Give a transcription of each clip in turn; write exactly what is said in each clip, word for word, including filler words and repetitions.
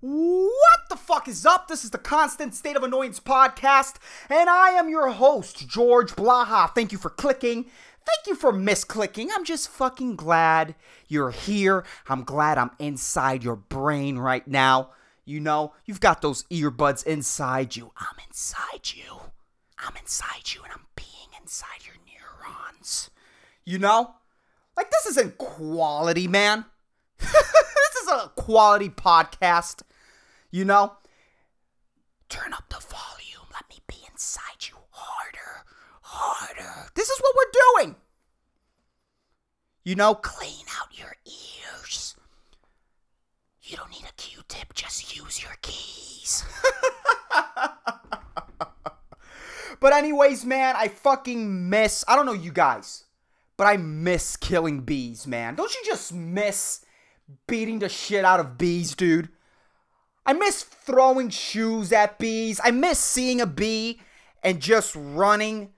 What the fuck is up? This is the Constant State of Annoyance Podcast, and I am your host, George Blaha. Thank you for clicking. Thank you for misclicking. I'm just fucking glad you're here. I'm glad I'm inside your brain right now. You know, you've got those earbuds inside you. I'm inside you. I'm inside you, and I'm peeing inside your neurons. You know? Like, this isn't quality, man. This is a quality podcast. You know? Turn up the volume. Let me be inside you harder. Harder. This is what we're doing. You know? Clean out your ears. You don't need a Q-tip. Just use your keys. But anyways, man, I fucking miss... I don't know you guys, but I miss killing bees, man. Don't you just miss beating the shit out of bees, dude? I miss throwing shoes at bees. I miss seeing a bee and just running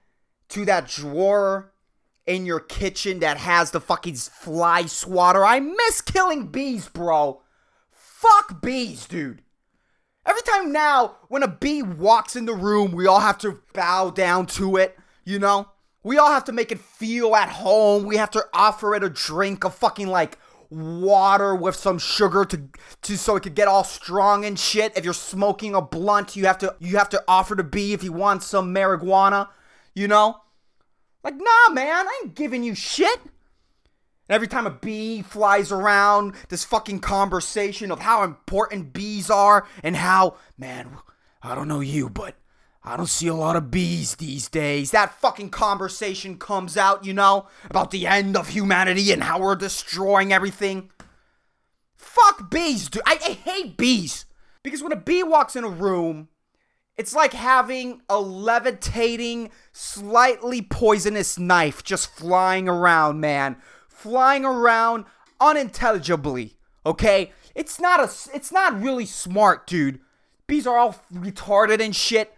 to that drawer in your kitchen that has the fucking fly swatter. I miss killing bees, bro. Fuck bees, dude. Every time now, when a bee walks in the room, we all have to bow down to it, you know? We all have to make it feel at home. We have to offer it a drink of fucking, like, water with some sugar to, to so it could get all strong and shit. If you're smoking a blunt, you have to you have to offer the bee if you want some marijuana, you know? Like, nah, man, I ain't giving you shit. And every time a bee flies around, this fucking conversation of how important bees are and how, man, I don't know you, but I don't see a lot of bees these days. That fucking conversation comes out, you know, about the end of humanity and how we're destroying everything. Fuck bees, dude. I, I hate bees. Because when a bee walks in a room, it's like having a levitating, slightly poisonous knife just flying around, man. Flying around unintelligibly, okay? It's not a, it's not really smart, dude. Bees are all retarded and shit.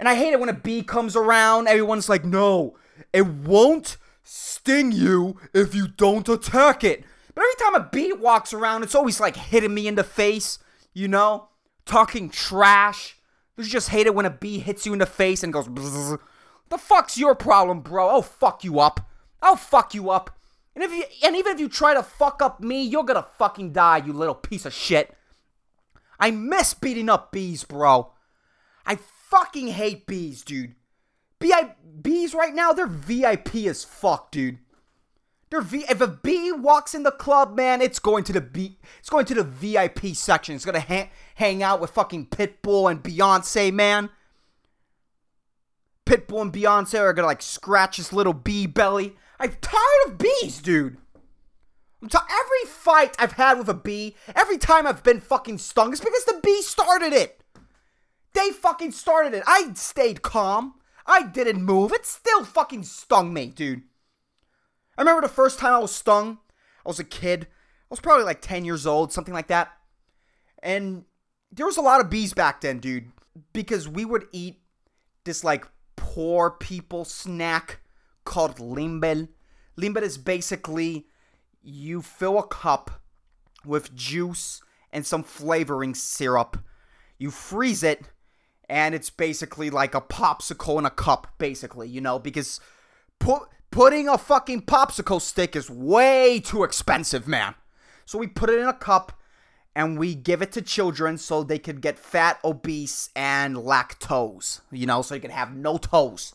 And I hate it when a bee comes around. Everyone's like, no, it won't sting you if you don't attack it. But every time a bee walks around, it's always like hitting me in the face, you know? Talking trash. You just hate it when a bee hits you in the face and goes, bzzz. The fuck's your problem, bro? I'll fuck you up. I'll fuck you up. And if you, and even if you try to fuck up me, you're gonna fucking die, you little piece of shit. I miss beating up bees, bro. I fucking hate bees, dude. B I bees right now, they're V I P as fuck, dude. They're V. If a bee walks in the club, man, it's going to the B. It's going to the V I P section. It's gonna ha- hang out with fucking Pitbull and Beyonce, man. Pitbull and Beyonce are gonna like scratch his little bee belly. I'm tired of bees, dude. I'm t- every fight I've had with a bee, every time I've been fucking stung, it's because the bee started it. They fucking started it. I stayed calm. I didn't move. It still fucking stung me, dude. I remember the first time I was stung. I was a kid. I was probably like ten years old, something like that. And there was a lot of bees back then, dude. Because we would eat this like poor people snack called limbel. Limbel is basically you fill a cup with juice and some flavoring syrup. You freeze it, and it's basically like a popsicle in a cup, basically, you know, because pu- putting a fucking popsicle stick is way too expensive, man. So we put it in a cup, and we give it to children so they could get fat, obese, and lactose, you know, so you can have no toes,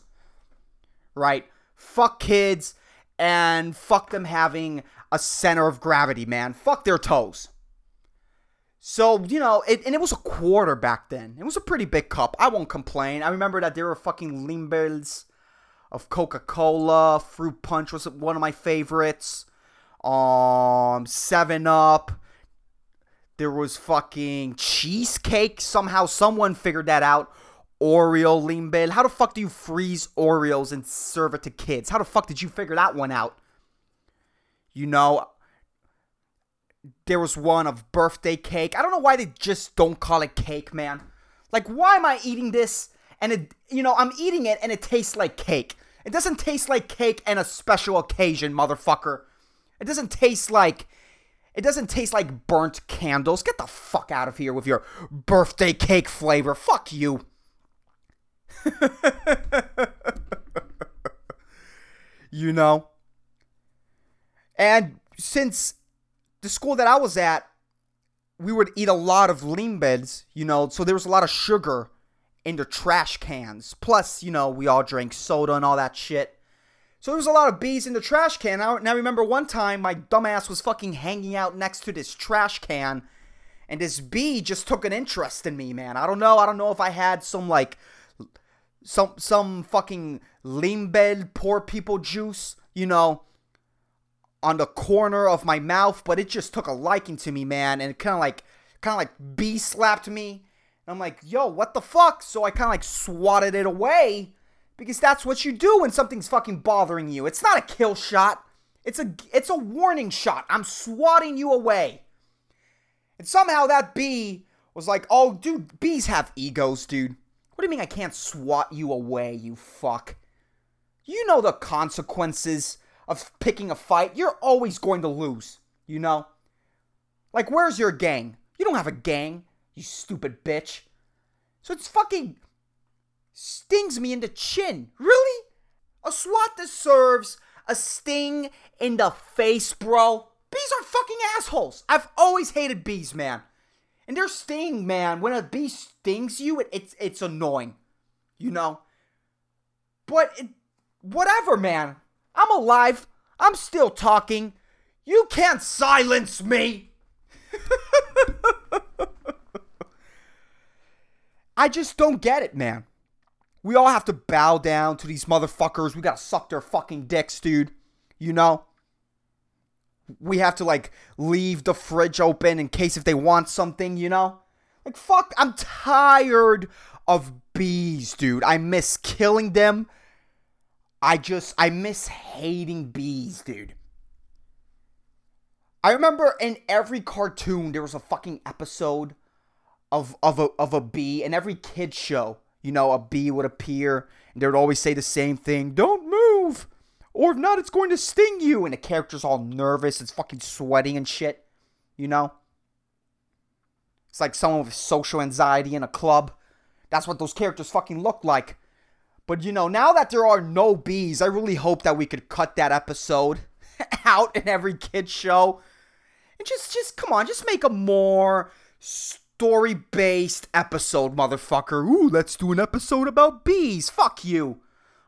right? Fuck kids, and fuck them having a center of gravity, man. Fuck their toes. So, you know, it, and it was a quarter back then. It was a pretty big cup. I won't complain. I remember that there were fucking limbels of Coca-Cola. Fruit Punch was one of my favorites. Um, seven up. There was fucking cheesecake. Somehow someone figured that out. Oreo limbel. How the fuck do you freeze Oreos and serve it to kids? How the fuck did you figure that one out? You know... There was one of birthday cake. I don't know why they just don't call it cake, man. Like, why am I eating this? And, it, you know, I'm eating it and it tastes like cake. It doesn't taste like cake and a special occasion, motherfucker. It doesn't taste like It doesn't taste like burnt candles. Get the fuck out of here with your birthday cake flavor. Fuck you. You know? And since the school that I was at, we would eat a lot of lean beds, you know, so there was a lot of sugar in the trash cans. Plus, you know, we all drank soda and all that shit. So there was a lot of bees in the trash can. I, and I remember one time my dumbass was fucking hanging out next to this trash can. And this bee just took an interest in me, man. I don't know. I don't know if I had some like, some some fucking lean bed poor people juice, you know, on the corner of my mouth, but it just took a liking to me, man, and it kind of like, kind of like bee slapped me, and I'm like, yo, what the fuck, so I kind of like swatted it away, because that's what you do when something's fucking bothering you. It's not a kill shot, it's a, it's a warning shot. I'm swatting you away, and somehow that bee was like, oh, dude, bees have egos, dude, what do you mean I can't swat you away, you fuck? You know the consequences of picking a fight. You're always going to lose, you know? Like, where's your gang? You don't have a gang, you stupid bitch. So it's fucking stings me in the chin. Really? A swat deserves a sting in the face, bro. Bees are fucking assholes. I've always hated bees, man. And their sting, man, when a bee stings you, it, it's it's annoying, you know? But it, whatever, man. I'm alive. I'm still talking. You can't silence me. I just don't get it, man. We all have to bow down to these motherfuckers. We gotta suck their fucking dicks, dude. You know? We have to, like, leave the fridge open in case if they want something, you know? Like, fuck, I'm tired of bees, dude. I miss killing them. I just, I miss hating bees, dude. I remember in every cartoon, there was a fucking episode of, of, a, of a bee. In every kid's show, you know, a bee would appear, and they would always say the same thing. Don't move, or if not, it's going to sting you. And the character's all nervous. It's fucking sweating and shit, you know? It's like someone with social anxiety in a club. That's what those characters fucking look like. But, you know, now that there are no bees, I really hope that we could cut that episode out in every kid's show. And just, just, come on, just make a more story-based episode, motherfucker. Ooh, let's do an episode about bees. Fuck you.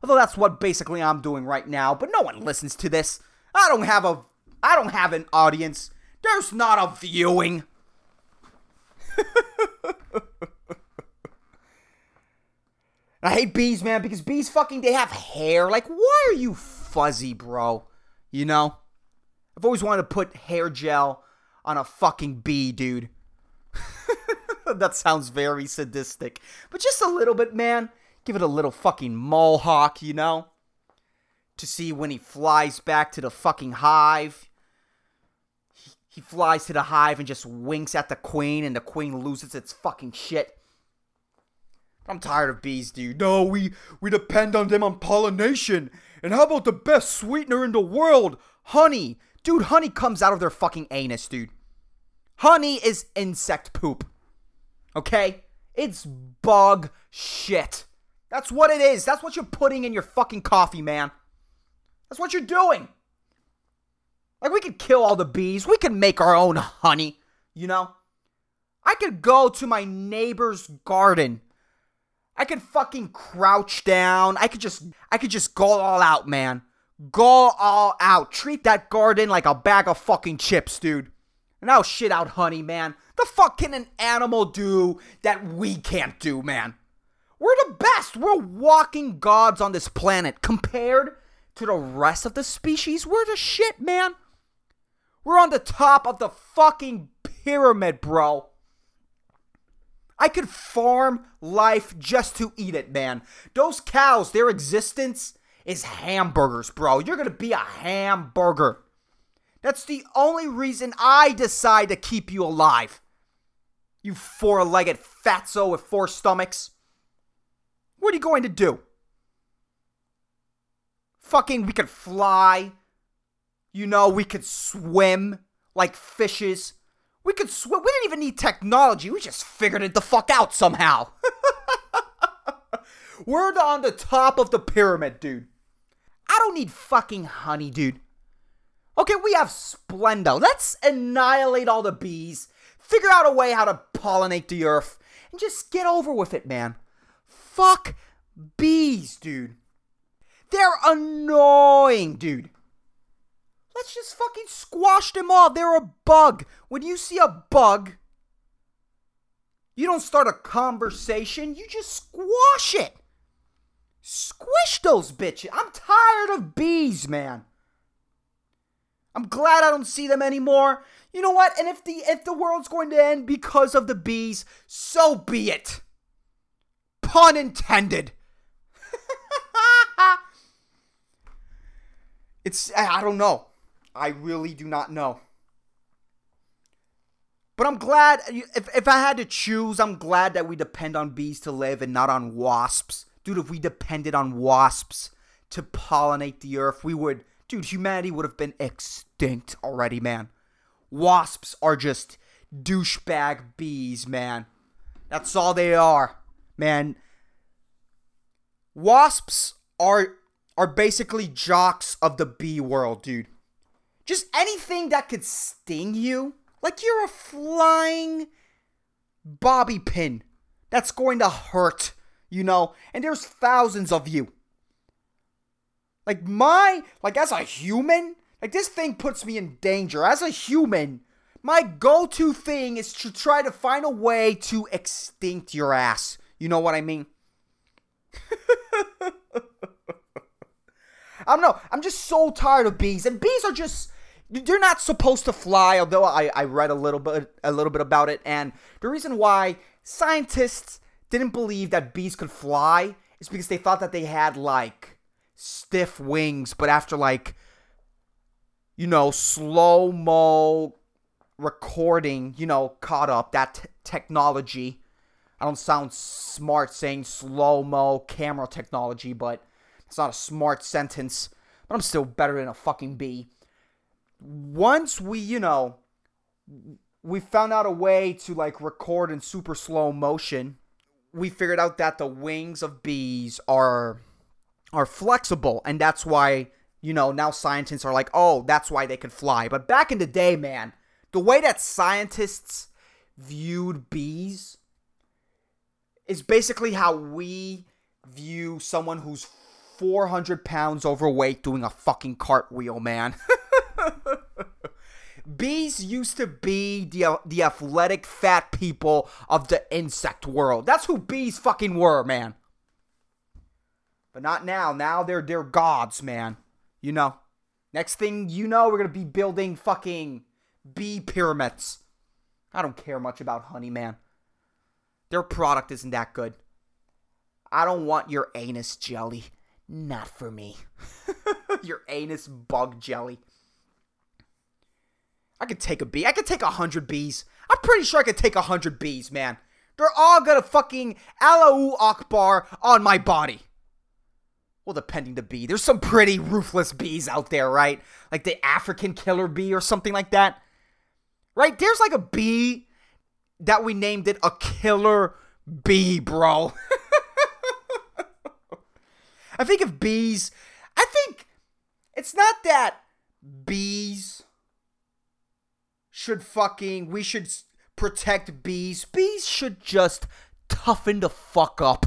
Although that's what basically I'm doing right now, but no one listens to this. I don't have a, I don't have an audience. There's not a viewing. I hate bees, man, because bees fucking, they have hair. Like, why are you fuzzy, bro? You know? I've always wanted to put hair gel on a fucking bee, dude. That sounds very sadistic. But just a little bit, man. Give it a little fucking mohawk, you know? To see when he flies back to the fucking hive. He, he flies to the hive and just winks at the queen, and the queen loses its fucking shit. I'm tired of bees, dude. No, we, we depend on them on pollination. And how about the best sweetener in the world? Honey. Dude, honey comes out of their fucking anus, dude. Honey is insect poop. Okay? It's bug shit. That's what it is. That's what you're putting in your fucking coffee, man. That's what you're doing. Like, we could kill all the bees. We could make our own honey, you know? I could go to my neighbor's garden. I could fucking crouch down. I could just, I could just go all out, man. Go all out. Treat that garden like a bag of fucking chips, dude. And I'll shit out honey, man. The fuck can an animal do that we can't do, man? We're the best. We're walking gods on this planet. Compared to the rest of the species, we're the shit, man. We're on the top of the fucking pyramid, bro. I could farm life just to eat it, man. Those cows, their existence is hamburgers, bro. You're going to be a hamburger. That's the only reason I decide to keep you alive. You four-legged fatso with four stomachs. What are you going to do? Fucking, we could fly. You know, we could swim. like fishes. We could swim. We didn't even need technology. We just figured it the fuck out somehow. We're on the top of the pyramid, dude. I don't need fucking honey, dude. Okay, we have Splenda. Let's annihilate all the bees. Figure out a way how to pollinate the earth. And just get over with it, man. Fuck bees, dude. They're annoying, dude. Let's just fucking squash them all. They're a bug. When you see a bug, you don't start a conversation. You just squash it. Squish those bitches. I'm tired of bees, man. I'm glad I don't see them anymore. You know what? And if the if the world's going to end because of the bees, so be it. Pun intended. It's, I don't know. I really do not know. But I'm glad, if, if I had to choose, I'm glad that we depend on bees to live and not on wasps. Dude, if we depended on wasps to pollinate the earth, we would... Dude, humanity would have been extinct already, man. Wasps are just douchebag bees, man. That's all they are, man. Wasps are are basically jocks of the bee world, dude. Just anything that could sting you. Like you're a flying bobby pin. That's going to hurt, you know. And there's thousands of you. Like my, like as a human, like this thing puts me in danger. As a human, my go-to thing is to try to find a way to extinct your ass. You know what I mean? I don't know. I'm just so tired of bees. And bees are just, they're not supposed to fly. Although I, I read a little bit, a little bit about it. And the reason why scientists didn't believe that bees could fly is because they thought that they had like, stiff wings, but after like, you know, slow-mo recording, you know, caught up, that t- technology, I don't sound smart saying slow-mo camera technology, but it's not a smart sentence, but I'm still better than a fucking bee. Once we, you know, we found out a way to like record in super slow motion, we figured out that the wings of bees are... are flexible, and that's why, you know, now scientists are like, oh, that's why they could fly. But back in the day, man, the way that scientists viewed bees is basically how we view someone who's four hundred pounds overweight doing a fucking cartwheel, man. Bees used to be the, the athletic fat people of the insect world. That's who bees fucking were, man. But not now. Now they're they're gods, man. You know. Next thing you know, we're going to be building fucking bee pyramids. I don't care much about honey, man. Their product isn't that good. I don't want your anus jelly. Not for me. Your anus bug jelly. I could take a bee. I could take a hundred bees. I'm pretty sure I could take a hundred bees, man. They're all going to fucking Allahu Akbar on my body. Well, depending the bee. There's some pretty ruthless bees out there, right? Like the African killer bee or something like that. Right? There's like a bee that we named it a killer bee, bro. I think if bees... I think it's not that bees should fucking... We should protect bees. Bees should just toughen the fuck up.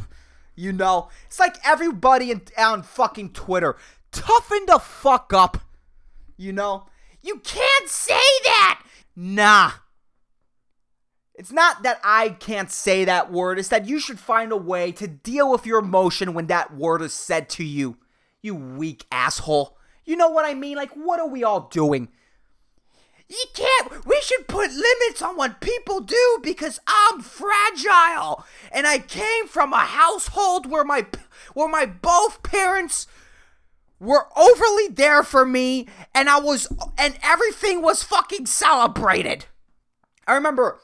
You know, it's like everybody in, on fucking Twitter. Toughen the fuck up. You know, you can't say that. Nah. It's not that I can't say that word. It's that you should find a way to deal with your emotion when that word is said to you. You weak asshole. You know what I mean? Like, what are we all doing? You can't, we should put limits on what people do because I'm fragile. And I came from a household where my, where my both parents were overly there for me. And I was, and everything was fucking celebrated. I remember,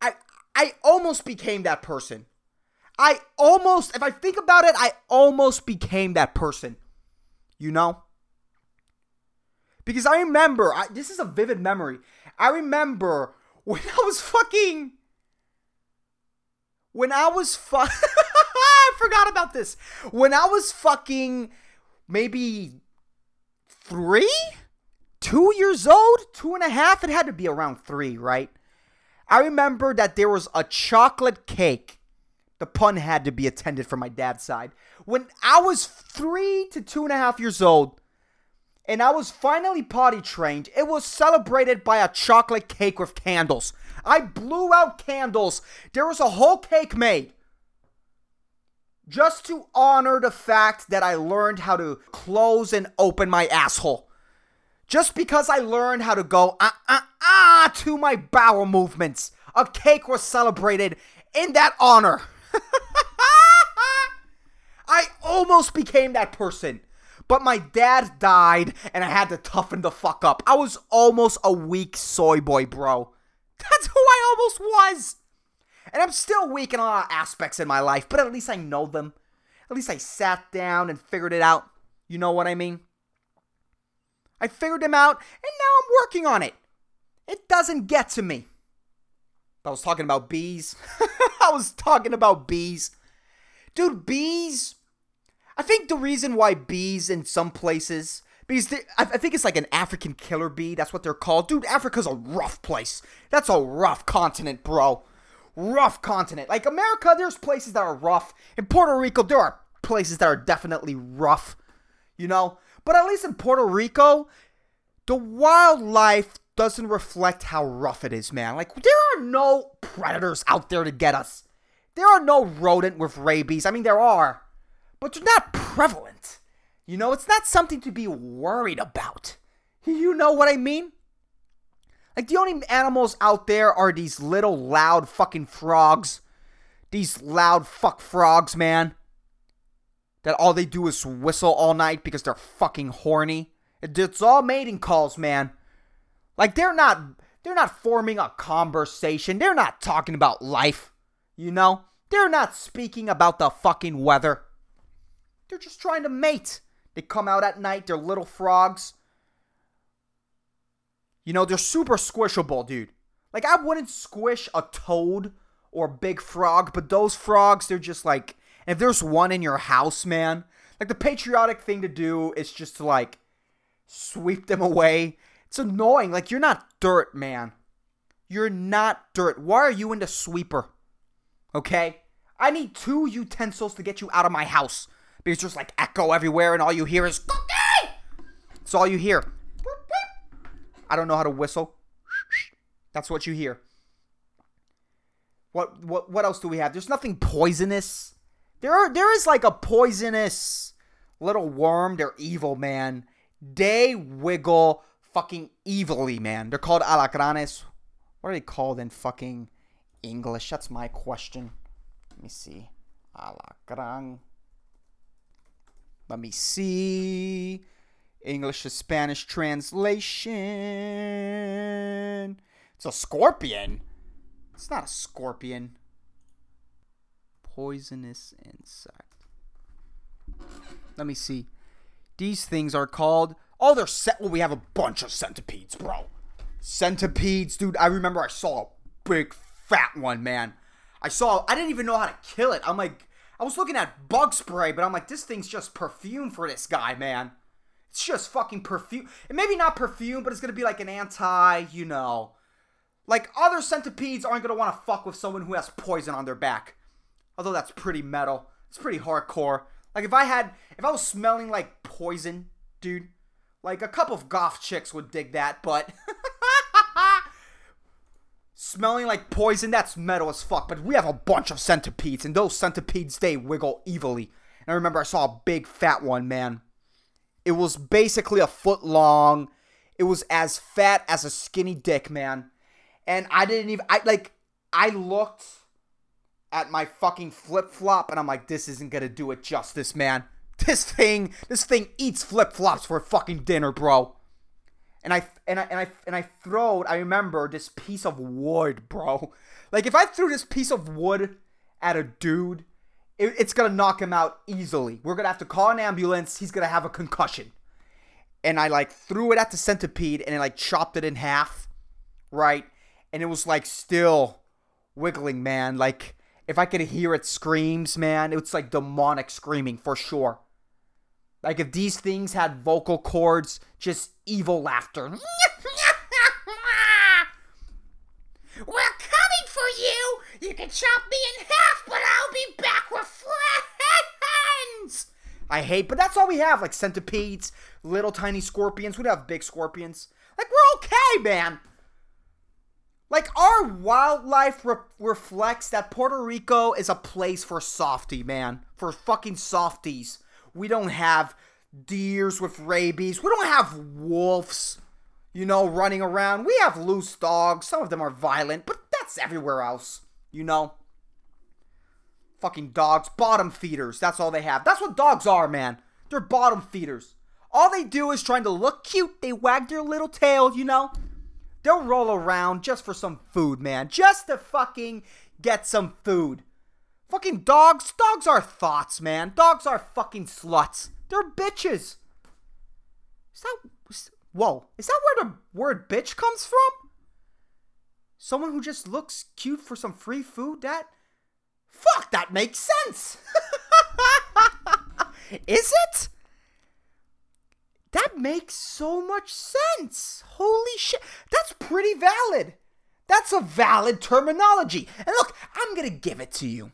I, I almost became that person. I almost, if I think about it, I almost became that person. You know? Because I remember, I, this is a vivid memory. I remember when I was fucking, when I was fu- I forgot about this. When I was fucking maybe three, two years old, two and a half, it had to be around three, right? I remember that there was a chocolate cake. The pun had to be attended from my dad's side. When I was three to two and a half years old, and I was finally potty trained, it was celebrated by a chocolate cake with candles. I blew out candles. There was a whole cake made just to honor the fact that I learned how to close and open my asshole. Just because I learned how to go ah, ah, ah to my bowel movements. A cake was celebrated in that honor. I almost became that person. But my dad died, and I had to toughen the fuck up. I was almost a weak soy boy, bro. That's who I almost was. And I'm still weak in a lot of aspects in my life, but at least I know them. At least I sat down and figured it out. You know what I mean? I figured them out, and now I'm working on it. It doesn't get to me. I was talking about bees. I was talking about bees. Dude, bees... I think the reason why bees in some places, because I think it's like an African killer bee, that's what they're called. Dude, Africa's a rough place. That's a rough continent, bro. Rough continent. Like America, there's places that are rough. In Puerto Rico, there are places that are definitely rough, you know? But at least in Puerto Rico, the wildlife doesn't reflect how rough it is, man. Like, there are no predators out there to get us. There are no rodent with rabies. I mean, there are. But they're not prevalent. You know, it's not something to be worried about. You know what I mean? Like, the only animals out there are these little loud fucking frogs. These loud fuck frogs, man. That all they do is whistle all night because they're fucking horny. It's all mating calls, man. Like, they're not, they're not forming a conversation. They're not talking about life, you know? They're not speaking about the fucking weather. They're just trying to mate. They come out at night. They're little frogs. You know, they're super squishable, dude. Like, I wouldn't squish a toad or a big frog, but those frogs, they're just like... If there's one in your house, man, like, the patriotic thing to do is just to, like, sweep them away. It's annoying. Like, you're not dirt, man. You're not dirt. Why are you in the sweeper? Okay? I need two utensils to get you out of my house. Because there's like echo everywhere and all you hear is cookie! It's all you hear. I don't know how to whistle. That's what you hear. What what what else do we have? There's nothing poisonous. There are, there is like a poisonous little worm. They're evil, man. They wiggle fucking evilly, man. They're called alacranes. What are they called in fucking English? That's my question. Let me see. Alacran. Let me see. English to Spanish translation. It's a scorpion. It's not a scorpion. Poisonous insect. Let me see. These things are called... Oh, they're... Cent- well, we have a bunch of centipedes, bro. Centipedes. Dude, I remember I saw a big fat one, man. I saw... I didn't even know how to kill it. I'm like... I was looking at bug spray, but I'm like, this thing's just perfume for this guy, man. It's just fucking perfume. And maybe not perfume, but it's going to be like an anti, you know. Like, other centipedes aren't going to want to fuck with someone who has poison on their back. Although that's pretty metal. It's pretty hardcore. Like, if I had, if I was smelling like poison, dude, like a couple of goth chicks would dig that, but... Smelling like poison, that's metal as fuck. But we have a bunch of centipedes, and those centipedes, they wiggle evilly. And I remember I saw a big fat one, man. It was basically a foot long. It was as fat as a skinny dick, man. And I didn't even, I like, I looked at my fucking flip-flop, and I'm like, this isn't gonna do it justice, man. This thing, this thing eats flip-flops for fucking dinner, bro. And I and I and I and I throwed. I remember this piece of wood, bro. Like, if I threw this piece of wood at a dude, it, it's gonna knock him out easily. We're gonna have to call an ambulance. He's gonna have a concussion. and I like threw it at the centipede and it like chopped it in half, right? And it was like still wiggling, man. Like if I could hear its screams, man, it's like demonic screaming for sure. Like if these things had vocal cords, just evil laughter. We're coming for you. You can chop me in half, but I'll be back with friends. I hate, but that's all we have. Like centipedes, little tiny scorpions. We don't have big scorpions. Like we're okay, man. Like our wildlife re- reflects that Puerto Rico is a place for softy, man. For fucking softies. We don't have deers with rabies. We don't have wolves, you know, running around. We have loose dogs. Some of them are violent, but that's everywhere else, you know. Fucking dogs. Bottom feeders. That's all they have. That's what dogs are, man. They're bottom feeders. All they do is trying to look cute. They wag their little tail, you know. They'll roll around just for some food, man. Just to fucking get some food. Fucking dogs. Dogs are thoughts, man. Dogs are fucking sluts. They're bitches. Is that... Whoa. Is that where the word bitch comes from? Someone who just looks cute for some free food? That... Fuck, that makes sense. Is it? That makes so much sense. Holy shit. That's pretty valid. That's a valid terminology. And look, I'm going to give it to you.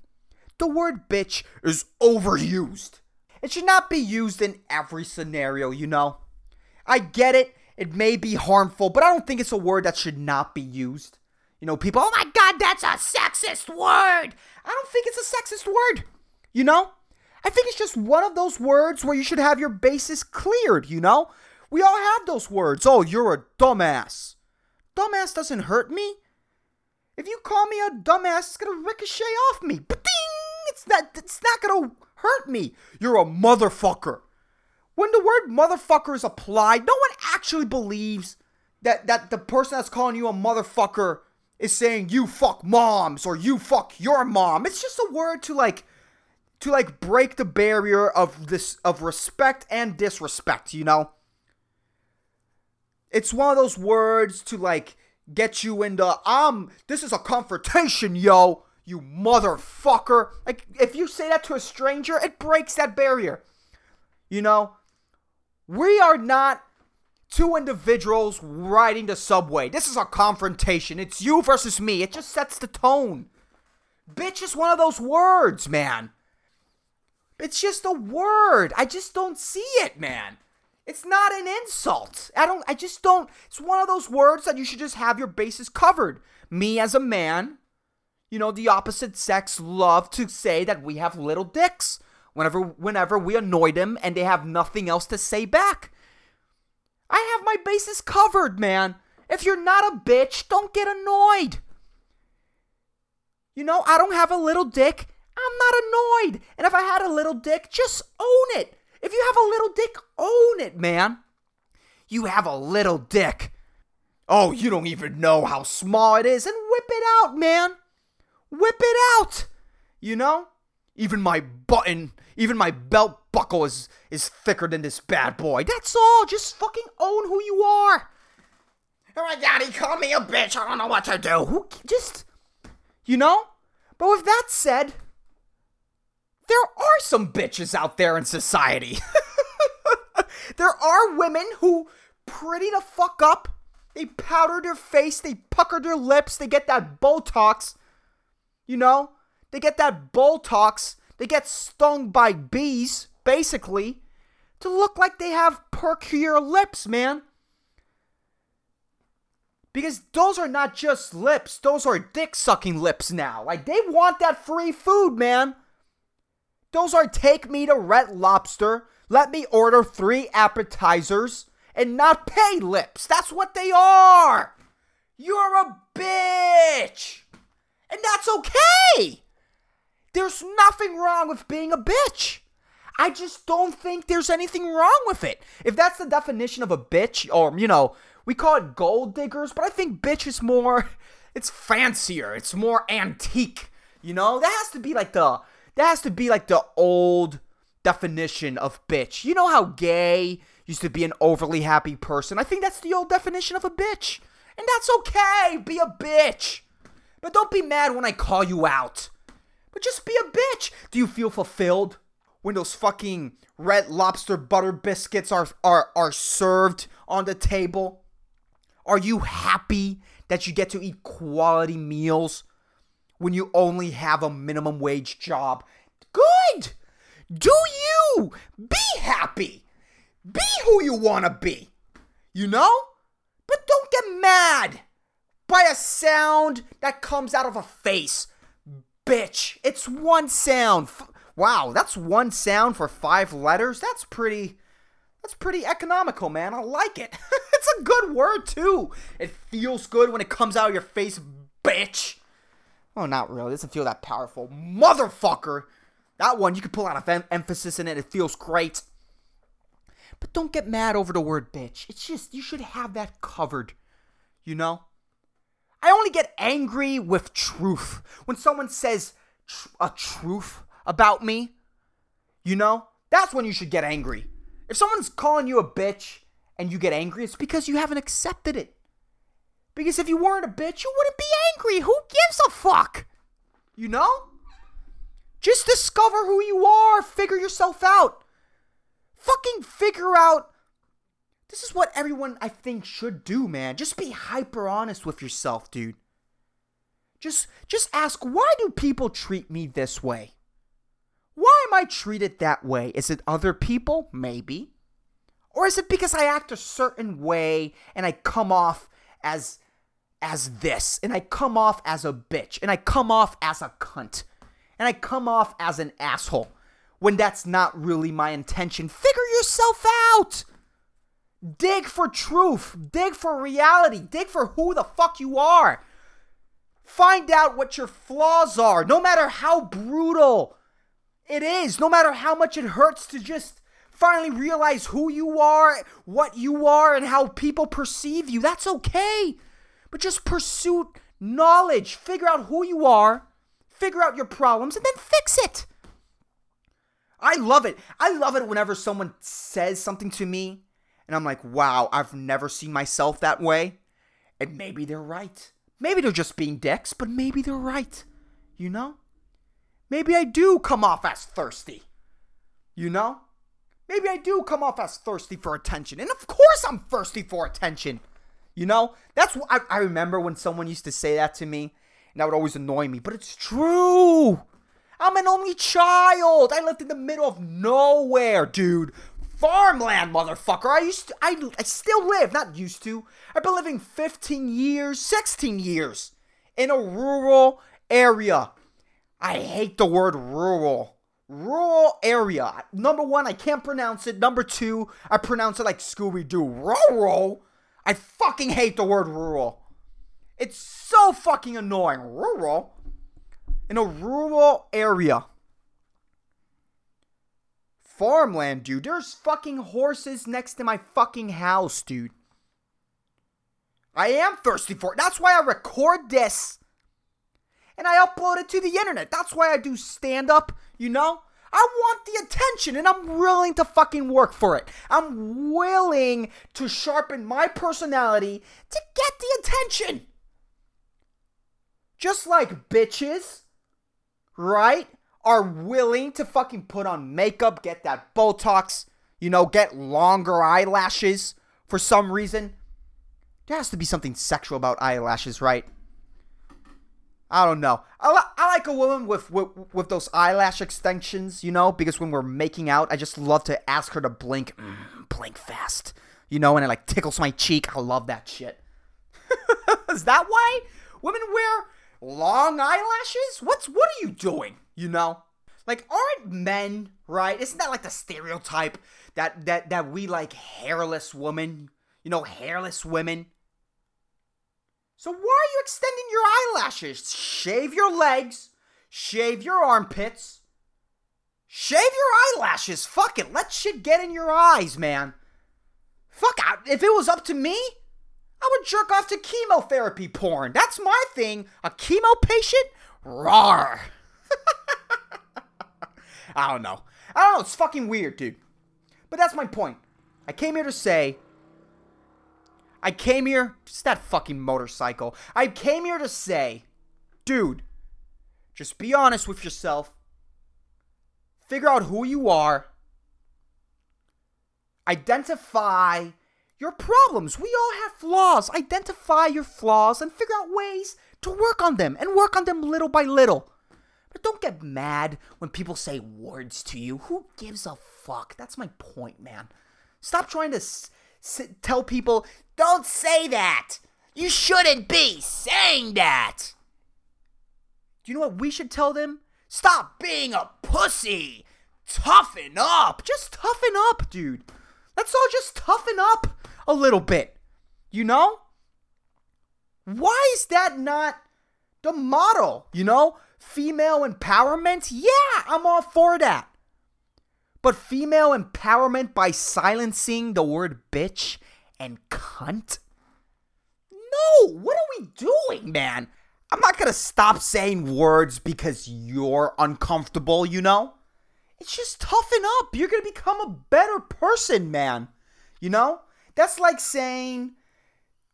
The word bitch is overused. It should not be used in every scenario, you know. I get it. It may be harmful, but I don't think it's a word that should not be used. You know, people, oh my God, that's a sexist word. I don't think it's a sexist word, you know. I think it's just one of those words where you should have your bases cleared, you know. We all have those words. Oh, you're a dumbass. Dumbass doesn't hurt me. If you call me a dumbass, it's going to ricochet off me. Ba-ding! It's not, it's not going to hurt me. You're a motherfucker. When the word motherfucker is applied, no one actually believes that, that the person that's calling you a motherfucker is saying you fuck moms or you fuck your mom. It's just a word to like to like break the barrier of this of respect and disrespect, you know? It's one of those words to like get you into um this is a confrontation, yo. You motherfucker. Like, if you say that to a stranger, it breaks that barrier. You know? We are not two individuals riding the subway. This is a confrontation. It's you versus me. It just sets the tone. Bitch is one of those words, man. It's just a word. I just don't see it, man. It's not an insult. I don't, I just don't. It's one of those words that you should just have your bases covered. Me as a man... You know, the opposite sex love to say that we have little dicks whenever whenever we annoy them and they have nothing else to say back. I have my bases covered, man. If you're not a bitch, don't get annoyed. You know, I don't have a little dick. I'm not annoyed. And if I had a little dick, just own it. If you have a little dick, own it, man. You have a little dick. Oh, you don't even know how small it is. And whip it out, man. Whip it out, you know? Even my button, even my belt buckle is, is thicker than this bad boy. That's all. Just fucking own who you are. Oh my God, he called me a bitch. I don't know what to do. Who, just, you know? But with that said, there are some bitches out there in society. There are women who pretty the fuck up. They powder their face. They pucker their lips. They get that Botox. You know, they get that Botox, they get stung by bees, basically, to look like they have perkier lips, man. Because those are not just lips, those are dick-sucking lips now. Like, they want that free food, man. Those are take me to Red Lobster, let me order three appetizers, and not pay lips. That's what they are. You're a bitch. And that's okay. There's nothing wrong with being a bitch. I just don't think there's anything wrong with it. If that's the definition of a bitch, or, you know, we call it gold diggers, but I think bitch is more, it's fancier. It's more antique, you know? That has to be like the, that has to be like the old definition of bitch. You know how gay used to be an overly happy person. I think that's the old definition of a bitch. And that's okay. Be a bitch. But don't be mad when I call you out. But just be a bitch. Do you feel fulfilled when those fucking Red Lobster butter biscuits are are, are served on the table? Are you happy that you get to eat quality meals when you only have a minimum wage job? Good! Do you! Be happy! Be who you want to be! You know? But don't get mad by a sound that comes out of a face. Bitch, it's one sound. Wow, that's one sound for five letters? That's pretty... That's pretty economical, man. I like it. It's a good word, too. It feels good when it comes out of your face, bitch. Oh, not really. It doesn't feel that powerful. Motherfucker. That one, you can pull out of em- emphasis in it. It feels great. But don't get mad over the word bitch. It's just, you should have that covered. You know? I only get angry with truth. When someone says tr- a truth about me, you know? That's when you should get angry. If someone's calling you a bitch and you get angry, it's because you haven't accepted it. Because if you weren't a bitch, you wouldn't be angry. Who gives a fuck? You know? Just discover who you are. Figure yourself out. Fucking figure out. This is what everyone, I think, should do, man. Just be hyper honest with yourself, dude. Just, just ask, why do people treat me this way? Why am I treated that way? Is it other people? Maybe. Or is it because I act a certain way and I come off as as this, and I come off as a bitch, and I come off as a cunt, and I come off as an asshole when that's not really my intention? Figure yourself out. Dig for truth. Dig for reality. Dig for who the fuck you are. Find out what your flaws are, no matter how brutal it is, no matter how much it hurts to just finally realize who you are, what you are, and how people perceive you. That's okay. But just pursue knowledge. Figure out who you are. Figure out your problems and then fix it. I love it. I love it whenever someone says something to me and I'm like, wow, I've never seen myself that way. And maybe they're right. Maybe they're just being dicks, but maybe they're right. You know? Maybe I do come off as thirsty. You know? Maybe I do come off as thirsty for attention. And of course I'm thirsty for attention. You know? That's what I, I remember when someone used to say that to me. And that would always annoy me. But it's true. I'm an only child. I lived in the middle of nowhere, dude. Farmland, motherfucker. I used to, I, I still live. Not used to. I've been living fifteen years, sixteen years in a rural area. I hate the word rural. Rural area. Number one, I can't pronounce it. Number two, I pronounce it like Scooby-Doo. Rural? I fucking hate the word rural. It's so fucking annoying. Rural? In a rural area. Farmland, dude. There's fucking horses next to my fucking house, dude. I am thirsty for it. That's why I record this. And I upload it to the internet. That's why I do stand-up, you know? I want the attention, and I'm willing to fucking work for it. I'm willing to sharpen my personality to get the attention. Just like bitches, right, are willing to fucking put on makeup, get that Botox, you know, get longer eyelashes for some reason. There has to be something sexual about eyelashes, right? I don't know. I, li- I like a woman with, with with those eyelash extensions, you know, because when we're making out, I just love to ask her to blink, mm, blink fast, you know, and it like tickles my cheek. I love that shit. Is that why women wear long eyelashes? What's what are you doing, you know? Like, aren't men, right? Isn't that like the stereotype that that that we like hairless women, you know, hairless women? So why are you extending your eyelashes? Shave your legs. Shave your armpits. Shave your eyelashes. Fuck it. Let shit get in your eyes, man. Fuck out. If it was up to me, I would jerk off to chemotherapy porn. That's my thing. A chemo patient? Rawr. I don't know. I don't know. It's fucking weird, dude. But that's my point. I came here to say, I came here, just that fucking motorcycle. I came here to say, dude, just be honest with yourself. Figure out who you are. Identify your problems. We all have flaws. Identify your flaws and figure out ways to work on them and work on them little by little. But don't get mad when people say words to you. Who gives a fuck? That's my point, man. Stop trying to s- s- tell people, don't say that. You shouldn't be saying that. Do you know what we should tell them? Stop being a pussy. Toughen up. Just toughen up, dude. Let's all just toughen up a little bit. You know? Why is that not the model? You know? Female empowerment? Yeah, I'm all for that. But female empowerment by silencing the word bitch and cunt? No, what are we doing, man? I'm not gonna stop saying words because you're uncomfortable, you know? It's just toughen up. You're gonna become a better person, man. You know? That's like saying,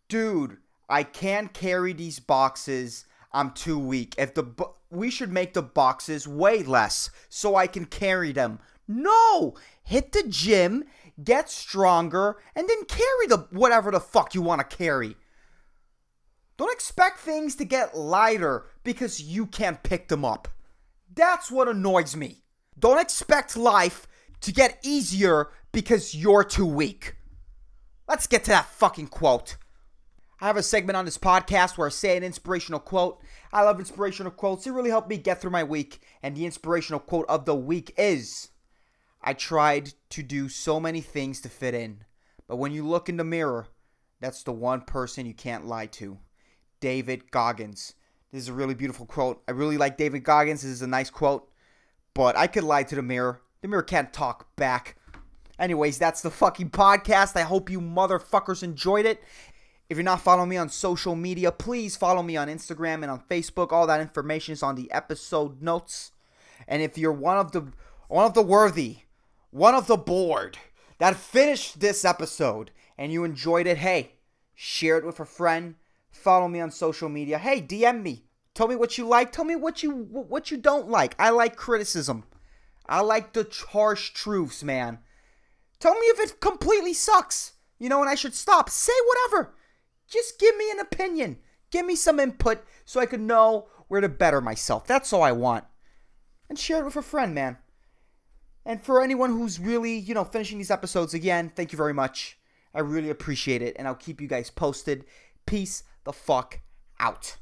dude, I can't carry these boxes. I'm too weak. If the bo- we should make the boxes weigh less so I can carry them. No! Hit the gym, get stronger, and then carry the whatever the fuck you want to carry. Don't expect things to get lighter because you can't pick them up. That's what annoys me. Don't expect life to get easier because you're too weak. Let's get to that fucking quote. I have a segment on this podcast where I say an inspirational quote. I love inspirational quotes. It really helped me get through my week. And the inspirational quote of the week is, I tried to do so many things to fit in. But when you look in the mirror, that's the one person you can't lie to. David Goggins. This is a really beautiful quote. I really like David Goggins. This is a nice quote. But I could lie to the mirror. The mirror can't talk back. Anyways, that's the fucking podcast. I hope you motherfuckers enjoyed it. If you're not following me on social media, please follow me on Instagram and on Facebook. All that information is on the episode notes. And if you're one of the one of the worthy, one of the bored that finished this episode and you enjoyed it, hey, share it with a friend. Follow me on social media. Hey, D M me. Tell me what you like. Tell me what you what you don't like. I like criticism. I like the harsh truths, man. Tell me if it completely sucks. You know, and I should stop. Say whatever. Just give me an opinion. Give me some input so I can know where to better myself. That's all I want. And share it with a friend, man. And for anyone who's really, you know, finishing these episodes again, thank you very much. I really appreciate it. And I'll keep you guys posted. Peace the fuck out.